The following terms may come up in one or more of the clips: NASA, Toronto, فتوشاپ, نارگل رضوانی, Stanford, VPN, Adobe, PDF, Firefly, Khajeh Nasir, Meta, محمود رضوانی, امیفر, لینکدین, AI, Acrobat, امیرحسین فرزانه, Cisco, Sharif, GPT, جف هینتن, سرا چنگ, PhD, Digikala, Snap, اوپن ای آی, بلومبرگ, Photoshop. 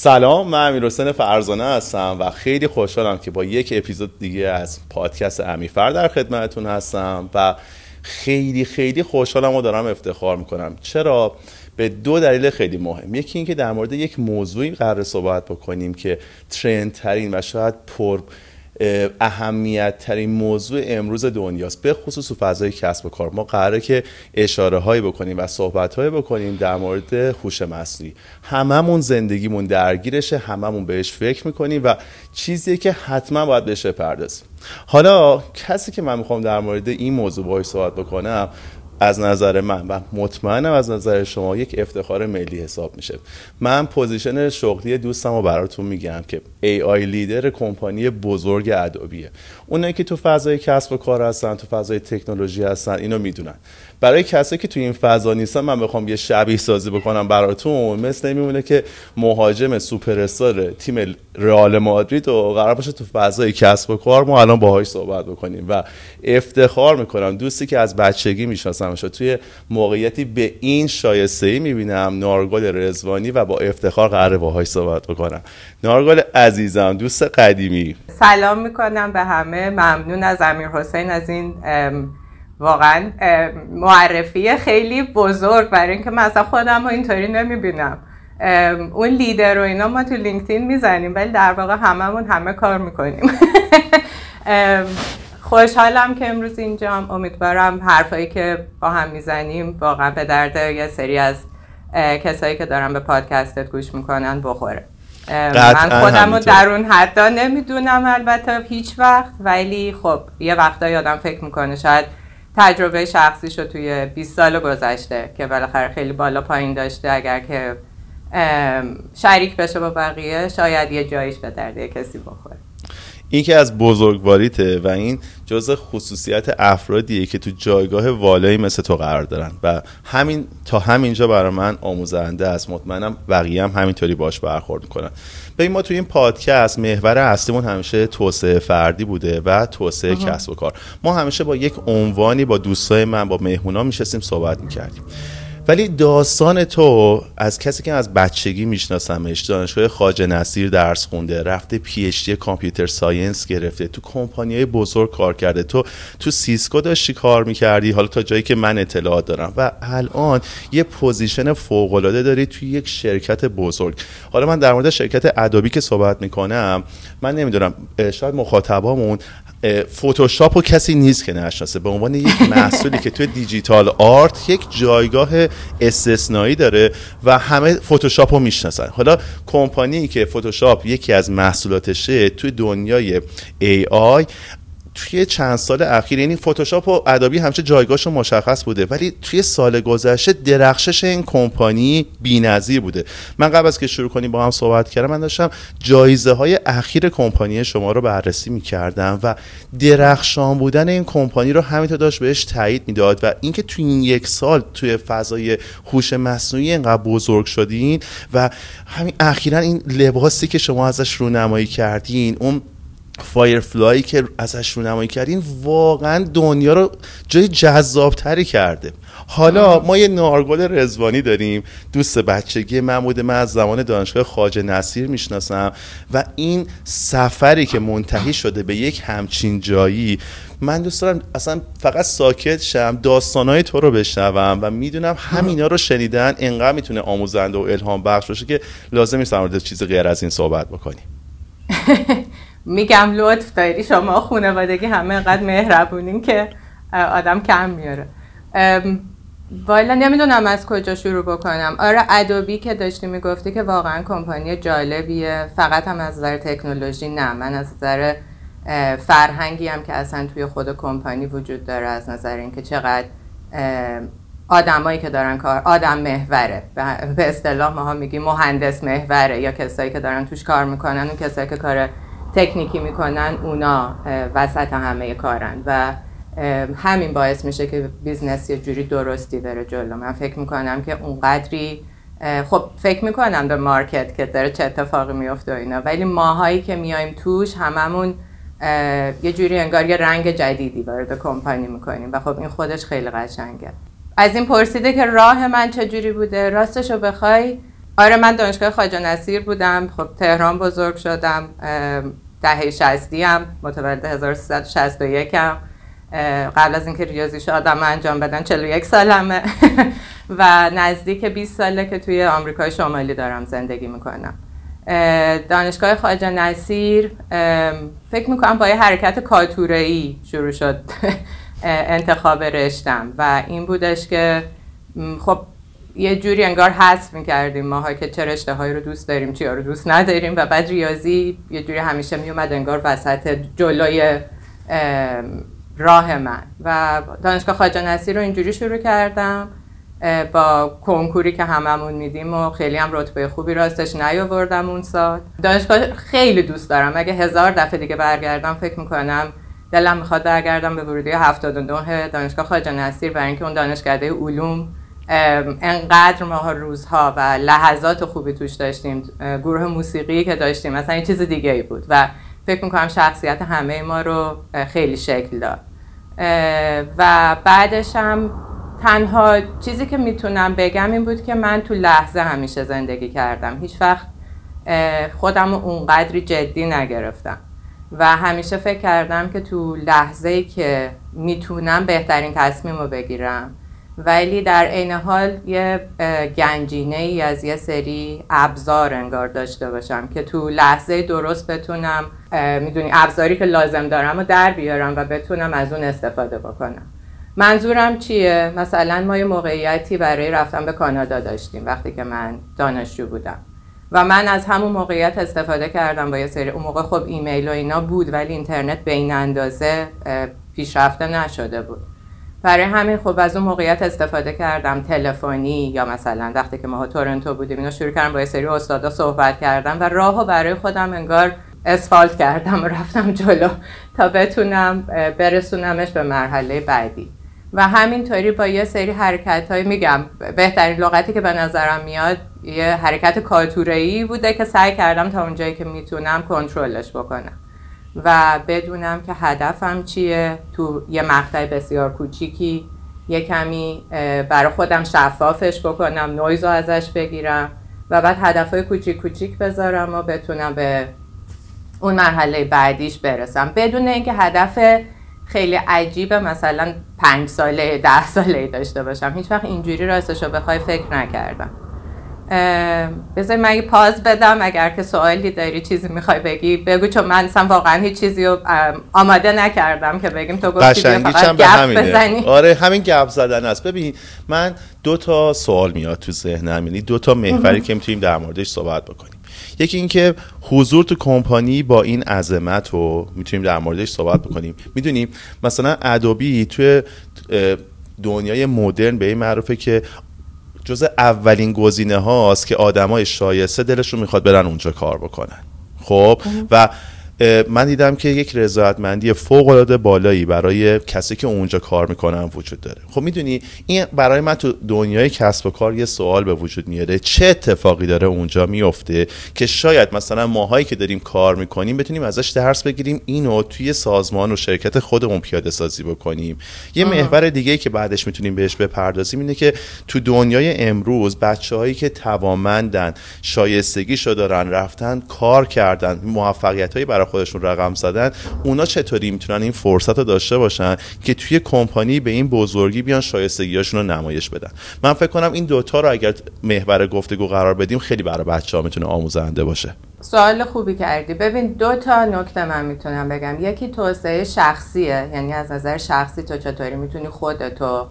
سلام، من امیرحسین فرزانه هستم و خیلی خوشحالم که با یک اپیزود دیگه از پادکست امیفر در خدمتتون هستم و خیلی خیلی خوشحالم و دارم افتخار میکنم. چرا؟ به دو دلیل خیلی مهم. یکی این که در مورد یک موضوعی قرار صحبت بکنیم که ترندترین و شاید پر اهمیت ترین موضوع امروز دنیاست، به خصوص فضای کسب و کار. ما قراره که اشاره هایی بکنیم و صحبت هایی بکنیم در مورد هوش مصنوعی. هممون زندگیمون درگیرشه، هممون بهش فکر میکنیم و چیزیه که حتما باید بهش بپردازیم. حالا کسی که من میخوام در مورد این موضوع باهاش صحبت بکنم، از نظر من و مطمئنم از نظر شما یک افتخار ملی حساب میشه. من پوزیشن شغلی دوستم رو براتون میگم که AI لیدر کمپانی بزرگ ادوبیه. اونایی که تو فضای کسب و کار هستن، تو فضای تکنولوژی هستن، اینو میدونن. برای کسایی که تو این فضا نیستن، من بخوام یه شبیه سازی بکنم براتون، مثل میمونه که مهاجم سوپر استار تیم رئال مادرید و قرار باشه تو فضای کسب و کار ما الان باهاش صحبت بکنیم و افتخار میکنم دوستی که از بچگی میشناسم توی موقعیتی به این شایسته‌ای میبینم، نارگل رضوانی، و با افتخار قراره باهاش صحبت بکنم. نارگل عزیزم، دوست قدیمی، سلام میکنم به همه. ممنون از امیرحسین از این واقعا معرفی خیلی بزرگ، برای اینکه من اصلا خودم رو اینطوری نمیبینم. اون لیدر رو اینا ما تو لینکدین میزنیم، ولی در واقع هممون همه کار میکنیم. خوشحالم که امروز اینجام. امیدوارم حرفایی که با هم میزنیم واقعا به درد یه سری از کسایی که دارن به پادکستت گوش میکنن بخوره. من خودم رو در اون حتی نمیدونم البته هیچ وقت، ولی خب یه وقتا یادم فکر میکنه شاید تجربه شخصیشو توی 20 سال گذشته که بالاخره خیلی بالا پایین داشته، اگر که شریک بشه با بقیه شاید یه جایش به درد یه کسی بخوره. این که از بزرگواریته و این جزء خصوصیت افرادیه که تو جایگاه والایی مثل تو قرار دارن و همین تا همینجا برای من آموزنده است. مطمئنم بقیه هم همینطوری باش برخورد میکنن. ببین ما تو این پادکست محور اصلیمون همیشه توسعه فردی بوده و توسعه کسب و کار. ما همیشه با یک عنوانی با دوستای من، با مهمونا میشستیم صحبت میکردیم. ولی داستان تو، از کسی که از بچگی میشناسمش، دانشگاه خواجه نصیر درس خونده، رفته PhD کامپیوتر ساینس گرفته، تو کمپانیای بزرگ کار کرده، تو سیسکو داشتی کار میکردی، حالا تا جایی که من اطلاعات دارم، و الان یه پوزیشن فوق‌العاده داری توی یک شرکت بزرگ. حالا من در مورد شرکت ادوبی که صحبت میکنم، من نمیدونم شاید مخاطبامون فتوشاپو کسی نیست که نشناسه، به عنوان یک محصولی که توی دیجیتال آرت یک جایگاه استثنایی داره و همه فتوشاپو میشناسن. حالا کمپانی که فتوشاپ یکی از محصولاتشه توی دنیای AI توی چند سال اخیر، یعنی فتوشاپ و ادوبی همیشه جایگاهشون مشخص بوده، ولی توی سال گذشته درخشش این کمپانی بی‌نظیر بوده. من قبل از که شروع کنیم با هم صحبت کردم، من داشتم جایزه‌های اخیر کمپانی شما رو بررسی می‌کردم و درخشان بودن این کمپانی رو همینطور داشت بهش تایید میداد و اینکه توی این یک سال توی فضای هوش مصنوعی اینقدر بزرگ شدین و همین اخیراً این لباسی که شما ازش رونمایی کردین، اون فایرفلای که ازش رونمایی کردین، واقعا دنیا رو جای جذابتری کرده. حالا ما یه نارگل رضوانی داریم، دوست بچگی من بوده، من از زمان دانشگاه خواجه نصیر میشناسم و این سفری که منتهی شده به یک همچین جایی، من دوست دارم اصلا فقط ساکت شم، داستانای تو رو بشنوم و میدونم همینا رو شنیدن انقدر میتونه آموزنده و الهام بخش باشه که لازم نیست در مورد چیز غیر از این صحبت بکنیم. میگم لطف داری شما، خانوادگی همه اینقدر مهربونین که آدم کم میاره. والا نمیدونم از کجا شروع بکنم. آره، ادوبی که داشتی میگفتی که واقعا کمپانی جالبیه، فقط هم از نظر تکنولوژی نه، من از نظر فرهنگی هم که اصلا توی خود کمپانی وجود داره، از نظر اینکه چقدر آدمایی که دارن کار، آدم محوره، به اصطلاح ما ها میگیم مهندس محوره، یا کسایی که دارن توش کار میکنن، اون کسایی که کار تکنیکی میکنن اونا وسط همه کارن و همین باعث میشه که بیزنس یه جوری درستی بره جلو. من فکر میکنم که اونقدری خب فکر میکنم در مارکت که داره چه اتفاقی میفته اینا، ولی ماهایی که میایم توش هممون یه جوری انگار یه رنگ جدیدی وارد کمپانی میکنیم و خب این خودش خیلی قشنگه. از این پرسیده که راه من چجوری بوده، راستشو بخوای آره من دانشگاه خواجه نصیر بودم. خب تهران بزرگ شدم. دهه 60 ام، متولد 1361 ام. قبل از اینکه ریاضیش آدم انجام بدن 41 سالمه و نزدیک 20 ساله که توی آمریکای شمالی دارم زندگی میکنم. دانشگاه خواجه نصیر فکر میکنم با یه حرکت کاتوره‌ای شروع شد انتخاب رشتم و این بودش که خب یه جوری انگار حذف می‌کردیم ماها که چه رشته‌هایی رو دوست داریم، چیا رو دوست نداریم و بعد ریاضی یه جوری همیشه میومد انگار وسط جلوی راه من و دانشگاه خواجه نصیر رو اینجوری شروع کردم با کنکوری که هممون میدیم و خیلی هم رتبه خوبی راستش نیاوردم اون سال. دانشگاه خیلی دوست دارم، اگه 1000 دفعه دیگه برگردم فکر می‌کنم دلم می‌خواد برگردم به ورودی 79 دانشگاه خواجه نصیر، برای اینکه اون دانشکده علوم انقدر ماها روزها و لحظات خوبی توش داشتیم. گروه موسیقی که داشتیم مثلا یه چیز دیگه ای بود و فکر میکنم شخصیت همه ما رو خیلی شکل داد و بعدش هم تنها چیزی که میتونم بگم این بود که من تو لحظه همیشه زندگی کردم، هیچ وقت خودم رو اونقدری جدی نگرفتم و همیشه فکر کردم که تو لحظه‌ای که میتونم بهترین تصمیم رو بگیرم، ولی در عین حال یه گنجینه ای از یه سری ابزار انگار داشته باشم که تو لحظه درست بتونم میدونی ابزاری که لازم دارم رو در بیارم و بتونم از اون استفاده بکنم. منظورم چیه؟ مثلا ما یه موقعیتی برای رفتن به کانادا داشتیم وقتی که من دانشجو بودم و من از همون موقعیت استفاده کردم با یه سری، اون موقع خب ایمیل و اینا بود ولی اینترنت به این اندازه پیشرفته نشده بود، برای همین خب از اون موقعیت استفاده کردم تلفنی یا مثلا وقتی که ما تورنتو بودیم اینا شروع کردم با یه سری استادا صحبت کردم و راهو برای خودم انگار اسفالت کردم و رفتم جلو تا بتونم برسونمش به مرحله بعدی و همینطوری با یه سری حرکت‌های میگم بهترین لغتی که به نظرم میاد یه حرکت کاتوره‌ای بوده که سعی کردم تا اونجایی که میتونم کنترلش بکنم و بدونم که هدفم چیه، تو یه مقطع بسیار کوچیکی یه کمی برای خودم شفافش بکنم، نویزو ازش بگیرم و بعد هدفهای کوچیک کوچیک بذارم و بتونم به اون مرحله بعدیش برسم بدون اینکه هدف خیلی عجیبه مثلا 5 ساله 10 ساله داشته باشم. هیچ وقت اینجوری راستشو بخوای فکر نکردم. بذاری من یه پاز بدم، اگر که سوالی داری چیزی میخوای بگی بگو، چون من اصلا واقعا هیچ چیزی رو آماده نکردم که بگیم تو گفتی فقط گپ بزنی. آره همین گپ زدن است. ببین من 2 تا سوال میاد تو ذهنم، یعنی 2 تا محوری که میتونیم در موردش صحبت بکنیم. یکی این که حضور تو کمپانی با این عظمت رو میتونیم در موردش صحبت بکنیم. میدونیم مثلا ادوبی توی دنیای مدرن به این معروفه که جز اولین گزینه هاست که آدمای شایسته دلشون میخواد برن اونجا کار بکنن. خب و من دیدم که یک رضایتمندی فوق العاده بالایی برای کسی که اونجا کار میکنن وجود داره. خب میدونی این برای من تو دنیای کسب و کار یه سوال به وجود میاره، چه اتفاقی داره اونجا میفته که شاید مثلا ماهایی که داریم کار میکنیم بتونیم ازش درس بگیریم، اینو توی سازمان و شرکت خودمون پیاده سازی بکنیم. یه محور دیگه که بعدش میتونیم بهش بپردازیم اینه که تو دنیای امروز بچه‌هایی که توانمندن، شایستگیشو دارن، رفتن کار کردن، موفقیت‌های برای خودشون رقم زدن، اونا چطوری میتونن این فرصت رو داشته باشن که توی کمپانی به این بزرگی بیان شایستگی‌هاشون رو نمایش بدن؟ من فکر کنم این دوتا رو اگر محور گفتگو قرار بدیم خیلی برای بچه‌ها میتونه آموزنده باشه. سوال خوبی کردی. ببین 2 تا نکته من میتونم بگم. یکی توسعه شخصیه، یعنی از نظر شخصی تو چطوری میتونی خودتو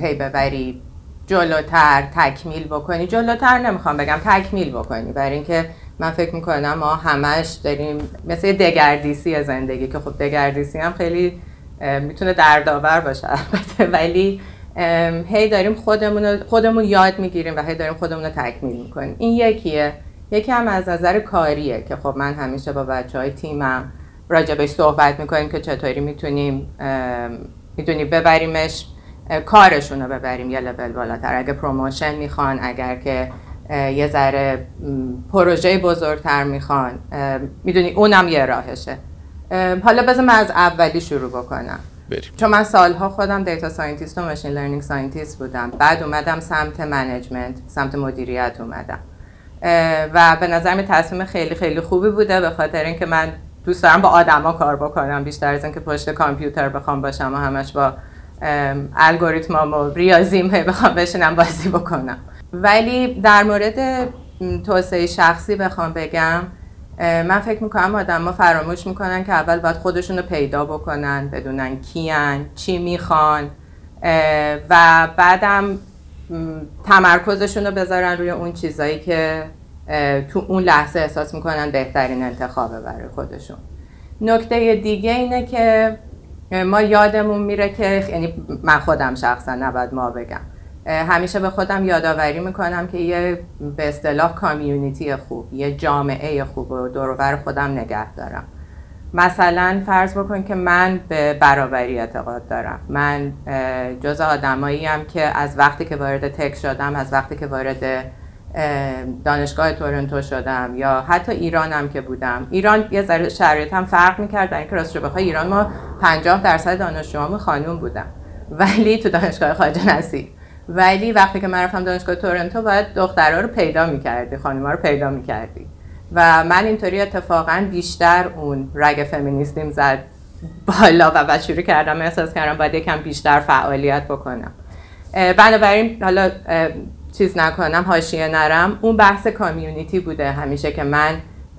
هی ببری جلوتر، تکمیل بکنی. جلوتر نمیخوام بگم، تکمیل بکنی، برای اینکه من فکر میکنم ما همش داریم مثل دگردیسی زندگی که خب دگردیسی هم خیلی میتونه دردآور باشه البته، ولی هی داریم خودمون یاد میگیریم و هی داریم خودمون رو تکمیل میکنیم. این یکیه. یکی هم از نظر کاریه که خب من همیشه با بچهای تیمم راجبش صحبت میکنیم که چطوری میتونیم ببریمش، کارشون رو ببریم یه لول بالاتر. اگه پروموشن میخوان، اگر که یه ذره پروژه بزرگتر میخوان، میدونی اونم یه راهشه. حالا بذار من از اولی شروع بکنم. بریم. چون من سالها خودم دیتا ساینتیست و ماشین لرنینگ ساینتیست بودم، بعد اومدم سمت منیجمنت، سمت مدیریت اومدم و به نظرم تصمیم خیلی خیلی خوبی بوده، به خاطر اینکه من دوست دارم با آدما کار بکنم بیشتر از اینکه پشت کامپیوتر بخوام باشم و همش با الگوریتمام و ریاضیم بخوام بشینم بازی بکنم. ولی در مورد توسعه شخصی بخوام بگم، من فکر میکنم آدم‌ها فراموش میکنن که اول باید خودشون رو پیدا بکنن، بدونن کیان، چی میخوان و بعدم تمرکزشون رو بذارن روی اون چیزایی که تو اون لحظه احساس میکنن بهترین انتخابه برای خودشون. نکته دیگه اینه که ما یادمون میره که، یعنی من خودم شخصا، نباید ما بگم، همیشه به خودم یادآوری میکنم که یه به اصطلاح کامیونیتی خوب، یه جامعه خوب و دور و بر خودم نگه دارم. مثلا فرض بکن که من به برابری اعتقاد دارم، من جزء آدمایی ام که از وقتی که وارد تک شدم، از وقتی که وارد دانشگاه تورنتو شدم یا حتی ایرانم که بودم، ایران یه ذره شرایط هم فرق میکرد، برای اینکه راستش رو بخوای ایران ما 50% دانشجوام خانوم بودن، ولی تو دانشگاه خواجه نصیر، ولی وقتی که من رفتم دانشگاه تورنتو باید دخترها رو پیدا میکردی، خانوما رو پیدا میکردی و من اینطوری اتفاقا بیشتر اون رگ فمینیسم زد بالا و بعد شروع کردم احساس کردم باید یکم بیشتر فعالیت بکنم. بنابراین حالا چیز نکنم، حاشیه نرم، اون بحث کامیونیتی بوده همیشه که من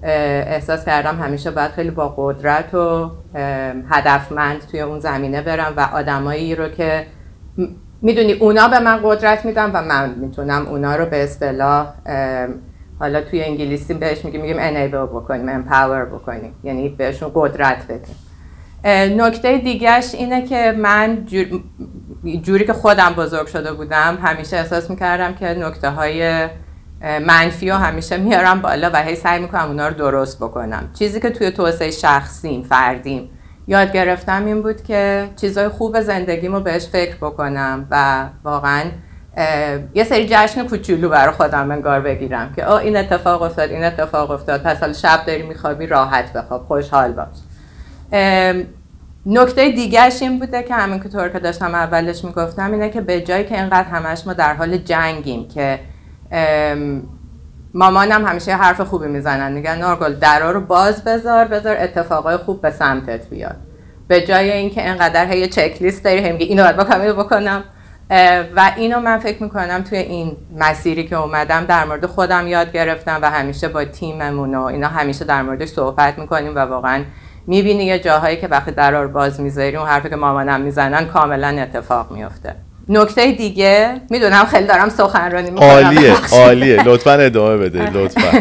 احساس کردم همیشه باید خیلی با قدرت و هدفمند توی اون زمینه برم و آدمایی رو که میدونی اونا به من قدرت میدن و من میتونم اونا رو به اصطلاح، حالا توی انگلیسی بهش میگیم enable بکنیم، empower بکنیم، یعنی بهشون قدرت بدیم. نکته دیگهش اینه که من جوری که خودم بزرگ شده بودم همیشه احساس میکردم که نکته های منفی رو همیشه میارم بالا و هی سعی میکنم اونا رو درست بکنم. چیزی که توی توسعه شخصیم، فردیم یاد گرفتم این بود که چیزای خوب زندگیمو بهش فکر بکنم و واقعا یه سری جشن کوچولو برای خودم انگار بگیرم که این اتفاق افتاد، این اتفاق افتاد، پس حالا شب داری میخوابی راحت بخواب، خوشحال باش. نکته دیگهش این بوده که همین که طور که داشتم اولش میگفتم اینه که به جایی که اینقدر همش ما در حال جنگیم که مامانم همیشه حرف خوبی میزنن، میگن نارگل درا رو باز بذار اتفاقای خوب به سمتت بیاد، به جای اینکه اینقدر یه چک لیست داری همگی اینو باید بکنم اینو بکنم. و اینو من فکر میکنم توی این مسیری که اومدم در مورد خودم یاد گرفتم و همیشه با تیممون و اینا همیشه در موردش صحبت میکنیم و واقعا میبینی یه جاهایی که وقتی درا رو باز میذاری اون حرفی که مامانم میزنن کاملا اتفاق میفته. نکته دیگه، میدونم خیلی دارم سخنرانی میکنم، عالیه لطفا ادامه بده لطفا.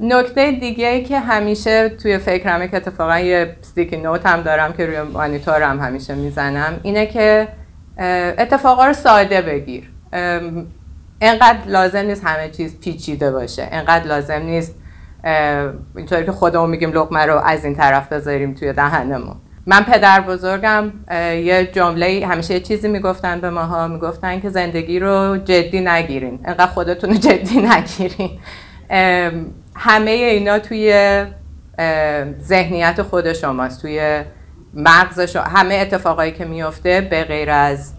نکته دیگه که همیشه توی فکرمه که اتفاقا یه استیکی نوت هم دارم که روی مانیتورم همیشه میزنم اینه که اتفاقا رو ساده بگیر، اینقدر لازم نیست همه چیز پیچیده باشه، اینقدر لازم نیست اینطوری که خودمون میگیم لقمه رو از این طرف بذاریم توی دهنمون. من پدر بزرگم یه جمله همیشه یه چیزی میگفتن به ماها، میگفتن که زندگی رو جدی نگیرین، اینقدر خودتون رو جدی نگیرین. همه اینا توی ذهنیت خود شماست، توی مغزش، همه اتفاقایی که میفته به غیر از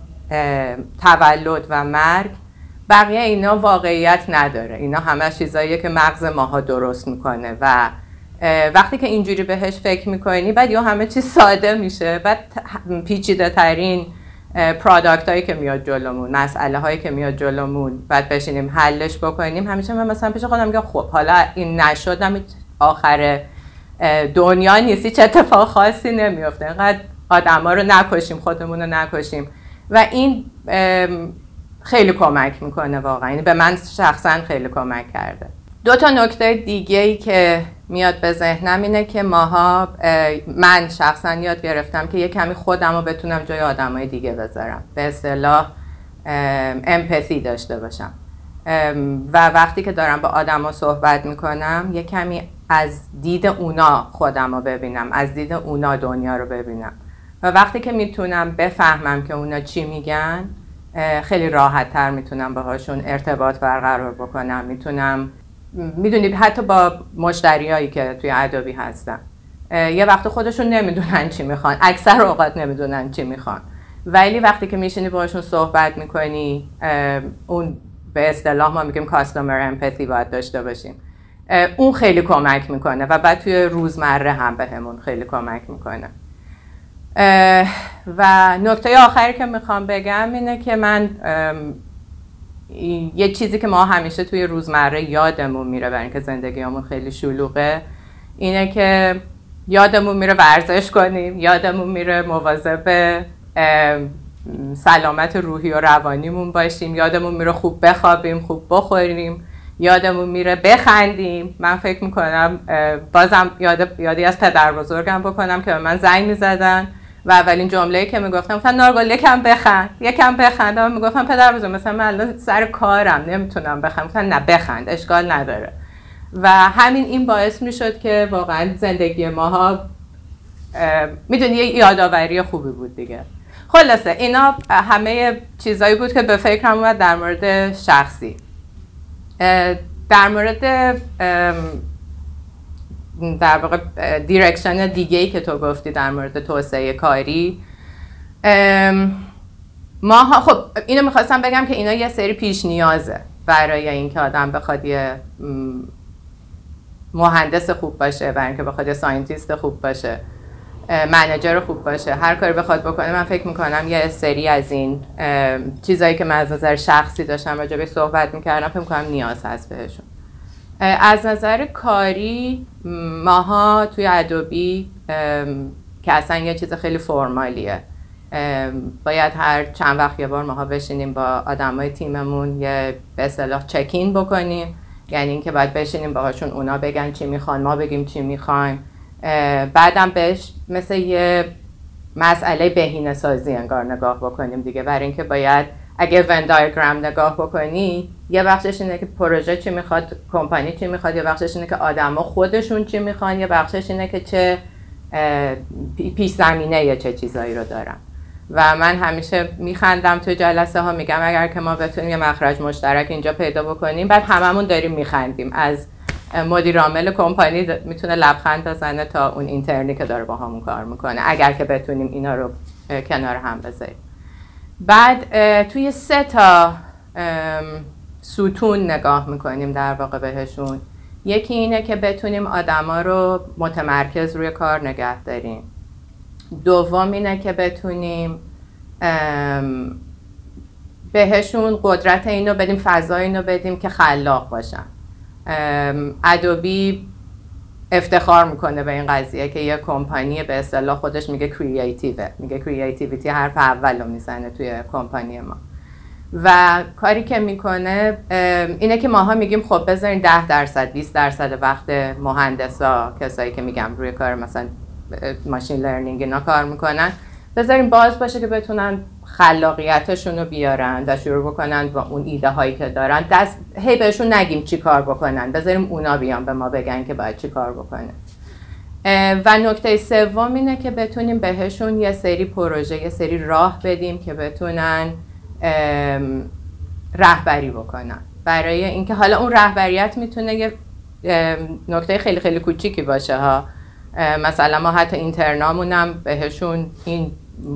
تولد و مرگ بقیه اینا واقعیت نداره، اینا همه چیزاییه که مغز ماها درست میکنه و وقتی که اینجوری بهش فکر میکنی بعد یا همه چیز ساده میشه، بعد پیچیده ترین پرادکت هایی که میاد جلومون، مسئله هایی که میاد جلومون بعد بشینیم حلش بکنیم. همیشه من مثلا پیش خودم میگم خب حالا این نشدم آخر دنیا نیستی، چه اتفاق خاصی نمیفته، اینقدر آدم ها رو نکشیم، خودمون رو نکشیم و این خیلی کمک میکنه واقعا، به من شخصا خیلی کمک کرده. دو تا نکته دیگه‌ای که میاد به ذهنم اینه که ماها، من شخصا یاد گرفتم که یه کمی خودم رو بتونم جای آدمای دیگه بذارم، به اصطلاح امپاتی داشته باشم و وقتی که دارم با آدما صحبت میکنم یه کمی از دید اونا خودم رو ببینم، از دید اونا دنیا رو ببینم و وقتی که میتونم بفهمم که اونا چی میگن خیلی راحت تر میتونم باهاشون ارتباط برقرار بکنم. میتونم، میدونی حتی با مشتریایی که توی ادوبی هستم یه وقت خودشون نمیدونن چی میخوان، اکثر اوقات نمیدونن چی میخوان، ولی وقتی که میشینی باشون صحبت میکنی، اون به اصطلاح ما میگیم کاستومر امپاتی باید داشته باشیم، اون خیلی کمک میکنه و بعد توی روزمره هم به همون خیلی کمک میکنه. و نکته آخری که میخوام بگم اینه که من یه چیزی که ما همیشه توی روزمره یادمون میره برای اینکه زندگیمون خیلی شلوغه، اینه که یادمون میره ورزش کنیم، یادمون میره مواظب سلامت روحی و روانیمون باشیم، یادمون میره خوب بخوابیم، خوب بخوریم، یادمون میره بخندیم. من فکر میکنم بازم یادی از پدر بزرگم بکنم که به من زنگ میزدن و اولین جمله‌ای که میگفتن نارگل یکم بخند. و میگفتن پدر بزرگ مثلا من الان سر کارم نمیتونم بخند، گفتن نه بخند اشکال نداره. و همین این باعث میشد که واقعا زندگی ماها میدونی یه یادآوری خوبی بود دیگه. خلاصه اینا همه چیزایی بود که به فکرم اومد در مورد شخصی. در مورد در واقع دیرکشن دیگه‌ای که تو گفتی در مورد توسعه کاری، ما خب اینو میخواستم بگم که اینا یه سری پیش نیازه برای اینکه آدم بخواد یه مهندس خوب باشه، برای اینکه بخواد یه ساینتیست خوب باشه، منیجر خوب باشه، هر کاری بخواد بکنه. من فکر میکنم یه سری از این چیزایی که من از نظر شخصی داشتم راجع بهش صحبت میکردم فکر میکنم نیاز هست بهشون. از نظر کاری ماها توی ادوبی که اصلا یه چیز خیلی فرمالیه، باید هر چند وقت یه بار ماها بشینیم با آدمای تیممون یه به اصطلاح چکین بکنیم، یعنی اینکه باید بشینیم باهاشون، اونا بگن چی میخوان، ما بگیم چی میخوایم، بعدم بهش مثل یه مسئله بهینه سازی انگار نگاه بکنیم دیگه. برای اینکه باید اگه ون دایاگرام نگاه بکنی، یه بخشش اینه که پروژه چی میخواد، کمپانی چی میخواد، یه بخشش اینه که آدما خودشون چی میخوان، یه بخشش اینه که چه پیش زمینه یا چه چیزایی رو دارن. و من همیشه میخندم تو جلسه ها، میگم اگر که ما بتونیم یه مخرج مشترک اینجا پیدا بکنیم، بعد هممون داریم میخندیم، از مدیر عامل کمپانی میتونه لبخند بزنه تا اون اینترنی که داره با همون کار میکنه، اگر که بتونیم اینا رو کنار هم بذاریم. بعد توی 3 تا ستون نگاه میکنیم در واقع بهشون. یکی اینه که بتونیم آدما رو متمرکز روی کار نگه داریم. دوم اینه که بتونیم بهشون قدرت اینو بدیم، فضای اینو بدیم که خلاق باشن. ادوبی افتخار میکنه به این قضیه که یه کمپانی به اصطلاح خودش میگه کریتیوه، میگه کریتیویتی حرف اولو میزنه توی کمپانی ما. و کاری که میکنه اینه که ماها میگیم خب بذارین 10% 20% وقت مهندسا، کسایی که میگم روی کار مثلا ماشین لرنینگ اینا کار میکنن، بذارین باز باشه که بتونن خلاقیتشون رو بیارن و شروع بکنن با اون ایده هایی که دارن. هی بهشون نگیم چی کار بکنن، بذاریم اونا بیان به ما بگن که باید چی کار بکنن. و نکته سوم اینه که بتونیم بهشون یه سری پروژه، یه سری راه بدیم که بتونن رهبری بکنن. برای اینکه حالا اون رهبریت میتونه یه نکته خیلی خیلی کوچیکی باشه ها، مثلا ما حتی اینترنامونم بهشون این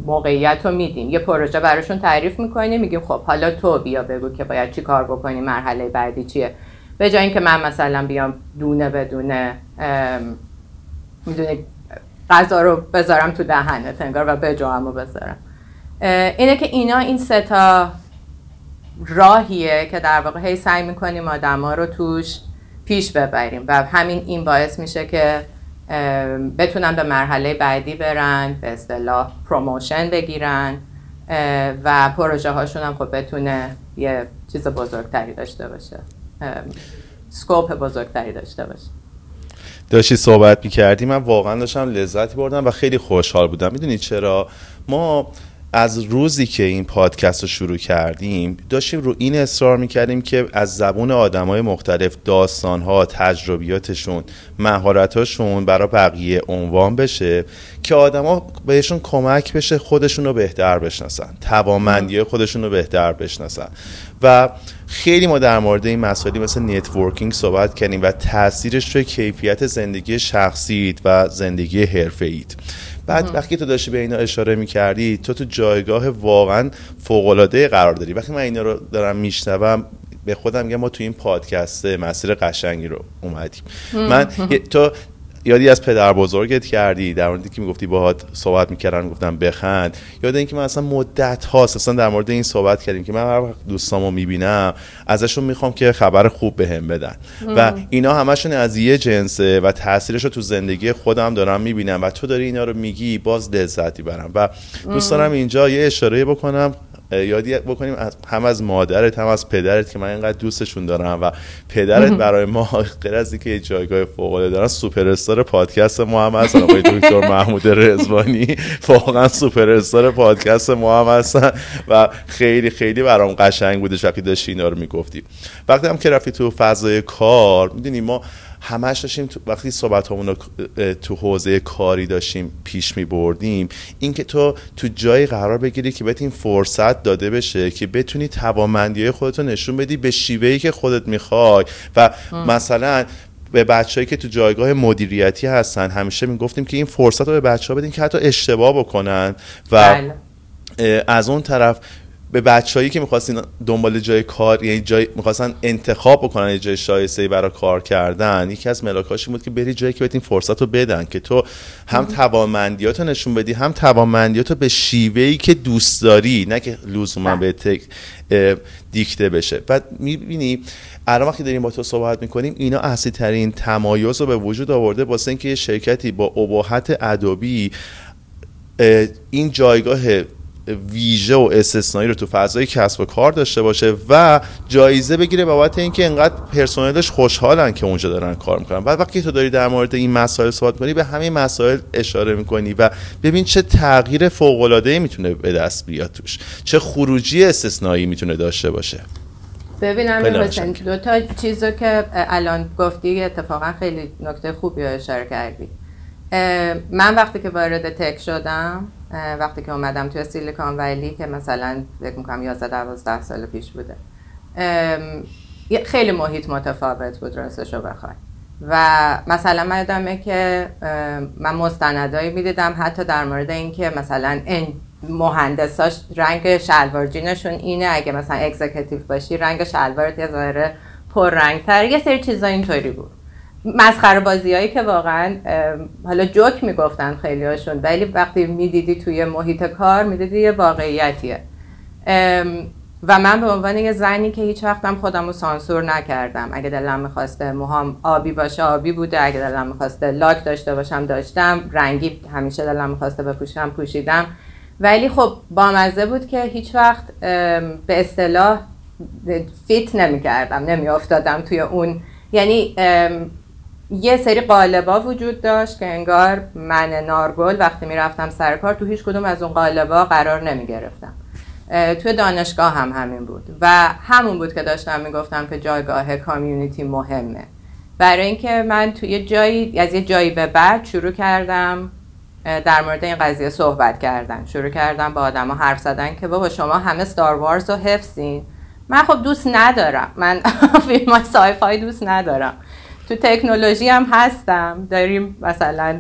موقعیت رو میدیم، یه پروژه براشون تعریف میکنیم، میگیم خب حالا تو بیا بگو که باید چی کار بکنی، مرحله بعدی چیه، به جای اینکه من مثلا بیام دونه به دونه میدونی غذا رو بذارم تو دهنت انگار و بجوامو بذارم. اینه که اینا این 3 تا راهیه که در واقع هی سعی میکنیم آدما رو توش پیش ببریم و همین این باعث میشه که بتونن به مرحله بعدی برن، به اصطلاح پروموشن بگیرن و پروژه هاشون هم خب بتونه یه چیز بزرگتری داشته باشه، سکوپ بزرگتری داشته باشه. داشتی صحبت میکردی من واقعا داشتم لذت بردم و خیلی خوشحال بودم. میدونی چرا؟ ما از روزی که این پادکست رو شروع کردیم داشتیم رو این اصرار میکردیم که از زبون آدمای مختلف داستانها، تجربیاتشون، مهارتاشون برای بقیه عنوان بشه که آدما بهشون کمک بشه خودشون رو بهتر بشناسن، توانمندی خودشون رو بهتر بشناسن. و خیلی ما در مورد این مسائلی مثل نتورکینگ صحبت کردیم و تاثیرش روی کیفیت زندگی شخصیت و زندگی حرفه‌ایت. بعد وقتی تو داشتی به اینا اشاره می‌کردی، تو جایگاه واقعا فوق‌العاده قرار داری. وقتی من اینا رو دارم میشنوم به خودم میگم ما تو این پادکست مسیر قشنگی رو اومدیم. تو یادی از پدر بزرگت کردی در موردی که میگفتی باهات صحبت میکردن گفتم بخند، یاد این که من اصلا مدت هاست اصلا در مورد این صحبت کردیم که من هر وقت دوستامو میبینم ازشون میخوام که خبر خوب بهم بدن و اینا همشون از یه جنسه و تاثیرش رو تو زندگی خودم دارم میبینم و تو داری اینا رو میگی باز لذت میبرم و دوست دارم اینجا یه اشاره بکنم، یادی بکنیم هم از مادرت هم از پدرت که من اینقدر دوستشون دارم و پدرت برای ما غیر از اینکه یه جایگاه فوق‌العاده دارن سوپر استار پادکست ما هم هستن، آقای دکتر محمود رضوانی واقعا سوپر استار پادکست ما هم هستن و خیلی خیلی برام قشنگ بودش وقتی داشتی اینا رو میگفتی. وقتی هم که رفتی تو فضای کار، میدونی ما همش داشتیم وقتی صحبت همون رو تو حوزه کاری داشتیم پیش می بردیم، این که تو جایی قرار بگیری که بهت این فرصت داده بشه که بتونی توانمندی‌های خودت رو نشون بدی به شیوهی که خودت میخوای و مثلا به بچه‌ای که تو جایگاه مدیریتی هستن همیشه میگفتیم که این فرصت رو به بچه‌ها بدین که حتی اشتباه بکنن و از اون طرف به بچه‌هایی که می‌خواستن دنبال جای کار، یعنی جای می‌خواستن انتخاب بکنن یه جای شایسته‌ای برای کار کردن، یکی از ملاکاش این بود که بری جایی که بهت این فرصت رو بدن که تو هم توانمندیاتو نشون بدی، هم توانمندیاتو به شیوه‌ای که دوست داری، نه که لزوما به دیکته بشه. بعد می‌بینی الان وقتی داریم با تو صحبت می‌کنیم اینا اصلی ترین تمایز رو به وجود آورده واسه اینکه یه شرکتی با اباحت ادبی این جایگاه ویژه و استثنایی رو تو فضای کسب و کار داشته باشه و جایزه بگیره بابت اینکه انقدر پرسنلش خوشحالن که اونجا دارن کار میکنن. بعد وقتی تو داری در مورد این مسائل صحبت کنی به همین مسائل اشاره میکنی و ببین چه تغییر فوق‌العاده‌ای میتونه به دست بیاد توش، چه خروجی استثنایی میتونه داشته باشه. ببینم حسین، دو تا چیزو که الان گفتی اتفاقا خیلی نکته خوبی رو اشاره کردی. من وقتی که وارد تک شدم، وقتی که اومدم توی سیلیکون ولی که مثلا فکر می‌کنم 11-12 سال پیش بوده، خیلی محیط متفاوت بود راستشو بخوای و مثلا من یادمه که من مستندایی می‌دیدم حتی در مورد اینکه مثلا این مهندساش رنگ شلوار جینشون اینه، اگه مثلا اگزیکیتیو باشی رنگ شلوارت یه ظاهر پررنگ‌تر، یه سری چیزا اینطوری بود. مسخره بازیایی که واقعا حالا جوک میگفتن خیلی هاشون، ولی وقتی میدیدی توی محیط کار میدیدی یه واقعیتیه. و من به عنوان یه زنی که هیچ وقتم خودم رو سانسور نکردم، اگه دلم میخواسته موهام آبی باشه آبی بوده، اگه دلم میخواسته لاک داشته باشم داشتم، رنگی همیشه دلم میخواسته بپوشم پوشیدم. ولی خب بامزه بود که هیچ وقت به اصطلاح فیت نمیکردم، نمیافتادم توی اون، یعنی یه سری قالبا وجود داشت که انگار من نارگل وقتی میرفتم سر کار تو هیچ کدوم از اون قالبا قرار نمیگرفتم. توی دانشگاه هم همین بود و همون بود که داشتم میگفتم که جایگاه کامیونیتی مهمه، برای اینکه من توی جایی از یه جایی به بعد شروع کردم در مورد این قضیه صحبت کردن، شروع کردم با آدما حرف زدن که بابا شما همه استار وارز رو حفظین، من خب دوست ندارم، من فیلم‌های سای فای دوست ندارم، تو تکنولوژی هم هستم، داریم مثلا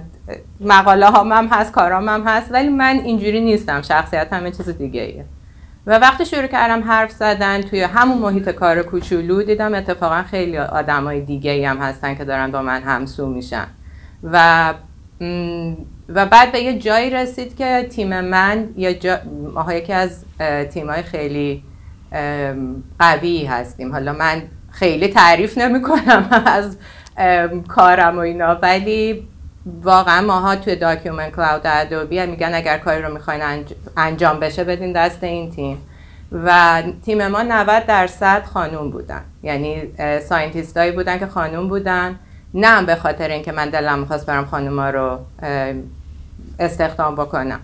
مقاله هام هم هست، کارام هم هست، ولی من اینجوری نیستم، شخصیت همه چیز دیگه ایه. و وقتی شروع کردم حرف زدن توی همون محیط کار کوچولو دیدم اتفاقا خیلی آدمای دیگه ای هم هستن که دارن با من همسو میشن و بعد به یه جایی رسید که تیم من ما یکی از تیمای خیلی قوی هستیم. حالا من خیلی تعریف نمی‌کنم از کارم و اینا، ولی واقعا ماها توی داکیومنت کلاود ادوبی میگن اگر کاری رو میخواین انجام بشه بدین دست این تیم و تیم ما 90% خانوم بودن، یعنی ساینتیستایی بودن که خانوم بودن، نه به خاطر اینکه من دلم می‌خواست برام خانوما رو استخدام بکنم،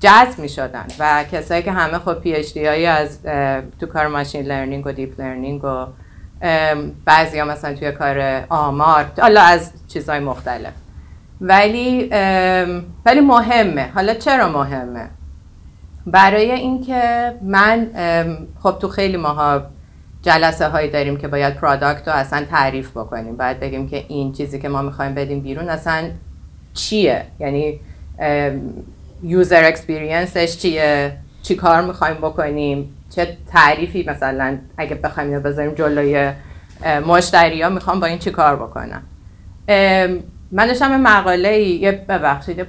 جذب می شدن و کسایی که همه خب پی اچ دی هایی از تو کار ماشین لرنینگ و دیپ لرنینگ و بعضی ها مثلا توی کار آمار، حالا از چیزهای مختلف. ولی مهمه. حالا چرا مهمه؟ برای اینکه من خب تو خیلی ماها جلسه هایی داریم که باید پراداکت رو اصلا تعریف بکنیم، باید بگیم که این چیزی که ما میخوایم بدیم بیرون اصلا چیه، یعنی یوزر اکسپیرینسش چیه، چی کار میخوایم بکنیم، چه تعریفی مثلا اگه بخوایم اینو بذاریم جلوی مشتری‌ها میخوام با این چی کار بکنم. من داشتم مقاله‌ای، یه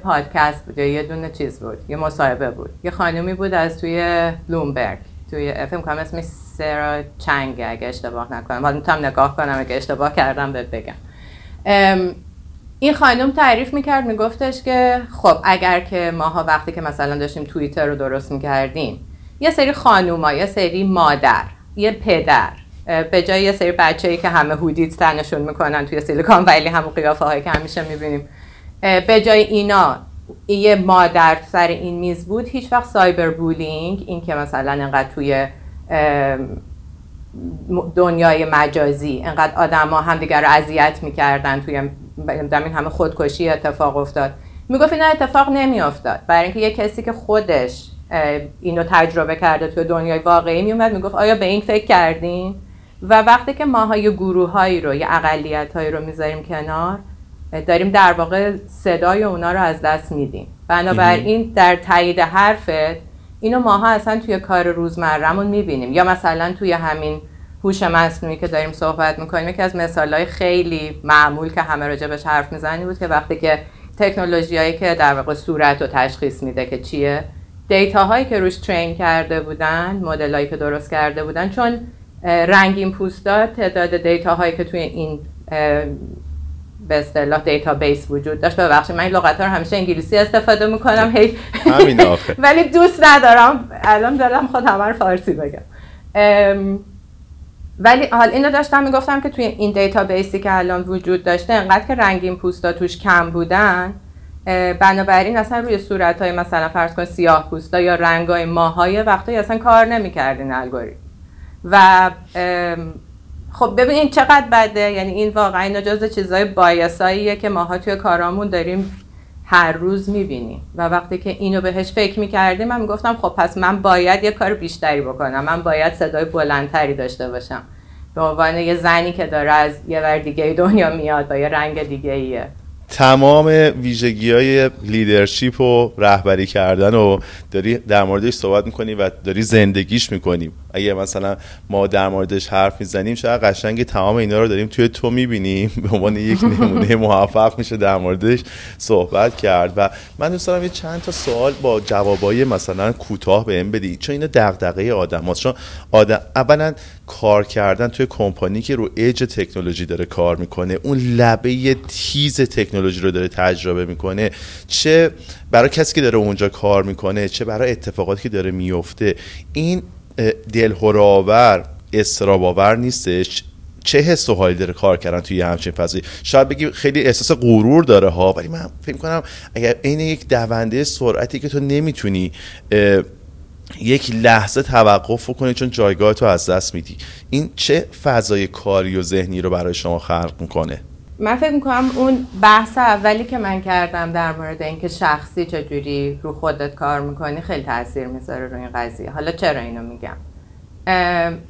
پادکست بود، یه دونه چیز بود، یه مصاحبه بود، یه خانومی بود از توی بلومبرگ، توی فیلم کام، اسمش سرا چنگ اگه اشتباه نکنم، حالا میتونم نگاه کنم اگه اشتباه کردم بهت بگم. این خانم تعریف میکرد، میگفتش که خب اگر که ماها وقتی که مثلا داشتیم توییتر رو درست میکردیم، یه سری خانوما، یه سری مادر، یه پدر، به جای یه سری بچه‌ای که همه هودیت تنشون میکنن توی سیلیکون ولی همون قیافه هایی که همیشه میبینیم، به جای اینا یه مادر سر این میز بود. هیچ وقت سایبر بولینگ، این که مثلا انقدر توی دنیای مجازی انقدر آدما همدیگر رو اذیت میکردن، توی این همه خودکشی اتفاق افتاد، میگفت اینا اتفاق نمیافتاد، برای اینکه یه کسی که خودش اینو تجربه کرده توی دنیای واقعی میومد میگفت آیا به این فکر کردین؟ و وقتی که ماها یه گروه‌هایی رو، یه اقلیت‌هایی رو میذاریم کنار، داریم در واقع صدای اونا رو از دست میدیم. بنابراین در تایید حرفت، اینو ماها اصلا توی کار روزمره‌مون میبینیم، یا مثلا توی همین هوش مصنوعی که داریم صحبت میکنیم، یکی از مثال‌های خیلی معمول که همه راجبش حرف میزنیم بود که وقتی که تکنولوژی‌هایی که در واقع صورت رو تشخیص میده که چیه، دیتاهایی که روش ترین کرده بودن، مدلایی که درست کرده بودن، چون رنگین پوستا تعداد دیتاهایی که توی این به اصطلاح دیتابیس وجود داشت، ببخشید من این لغت‌ها رو همیشه انگلیسی استفاده میکنم همین آخه ولی دوست ندارم الان دارم خود همه رو فارسی بگم. ولی حال اینو داشتم میگفتم که توی این دیتابیسی که الان وجود داشته، انقدر که رنگین پوستا توش کم بودن، بنابراین اصلا روی صورت‌های مثلا فرض کن سیاه پوستا یا رنگ‌های ماهای وقتی اصلا کار نمی‌کرد این الگوریتم. و خب ببینین چقدر بده، یعنی این واقعا اینا جزء چیزای بایاساییه که ماها توی کارامون داریم هر روز میبینیم، و وقتی که اینو بهش فکر میکردیم من میگفتم خب پس من باید یه کار بیشتری بکنم، من باید صدای بلندتری داشته باشم به عنوان یه زنی که داره از یه ور دیگه دنیا میاد با یه رنگ دیگه ایه. تمام ویژگی‌های لیدرشپ و رهبری کردن و داری در موردش صحبت می‌کنی و داری زندگیش می‌کنی. اگه مثلا ما در موردش حرف می‌زنیم، شاید قشنگ تمام اینا رو داریم توی تو می‌بینیم، به عنوان یک نمونه موفق میشه در موردش صحبت کرد. و من دوست دارم یه چند تا سوال با جوابای مثلا کوتاه بهم بدی، چون اینا دغدغه آدماست. چون آدم اولا کار کردن توی کمپانی که رو ایج تکنولوژی داره کار میکنه، اون لبه تیز تکنولوژی رو داره تجربه میکنه، چه برای کسی که داره اونجا کار میکنه، چه برای اتفاقاتی که داره میفته، این دلهراور، استراباور نیستش. چه حس و حالی داره کار کردن توی همچین فضایی؟ شاید بگی خیلی احساس غرور داره ها، ولی من فکر میکنم اگر عین یک دونده سرعتی که تو نمیتونی یک لحظه توقف کنی چون جایگاه تو از دست میدی، این چه فضای کاری و ذهنی رو برای شما خلق میکنه؟ من فکر میکنم اون بحث اولی که من کردم در مورد اینکه شخصی چجوری رو خودت کار میکنی خیلی تاثیر میذاره روی این قضیه. حالا چرا اینو میگم؟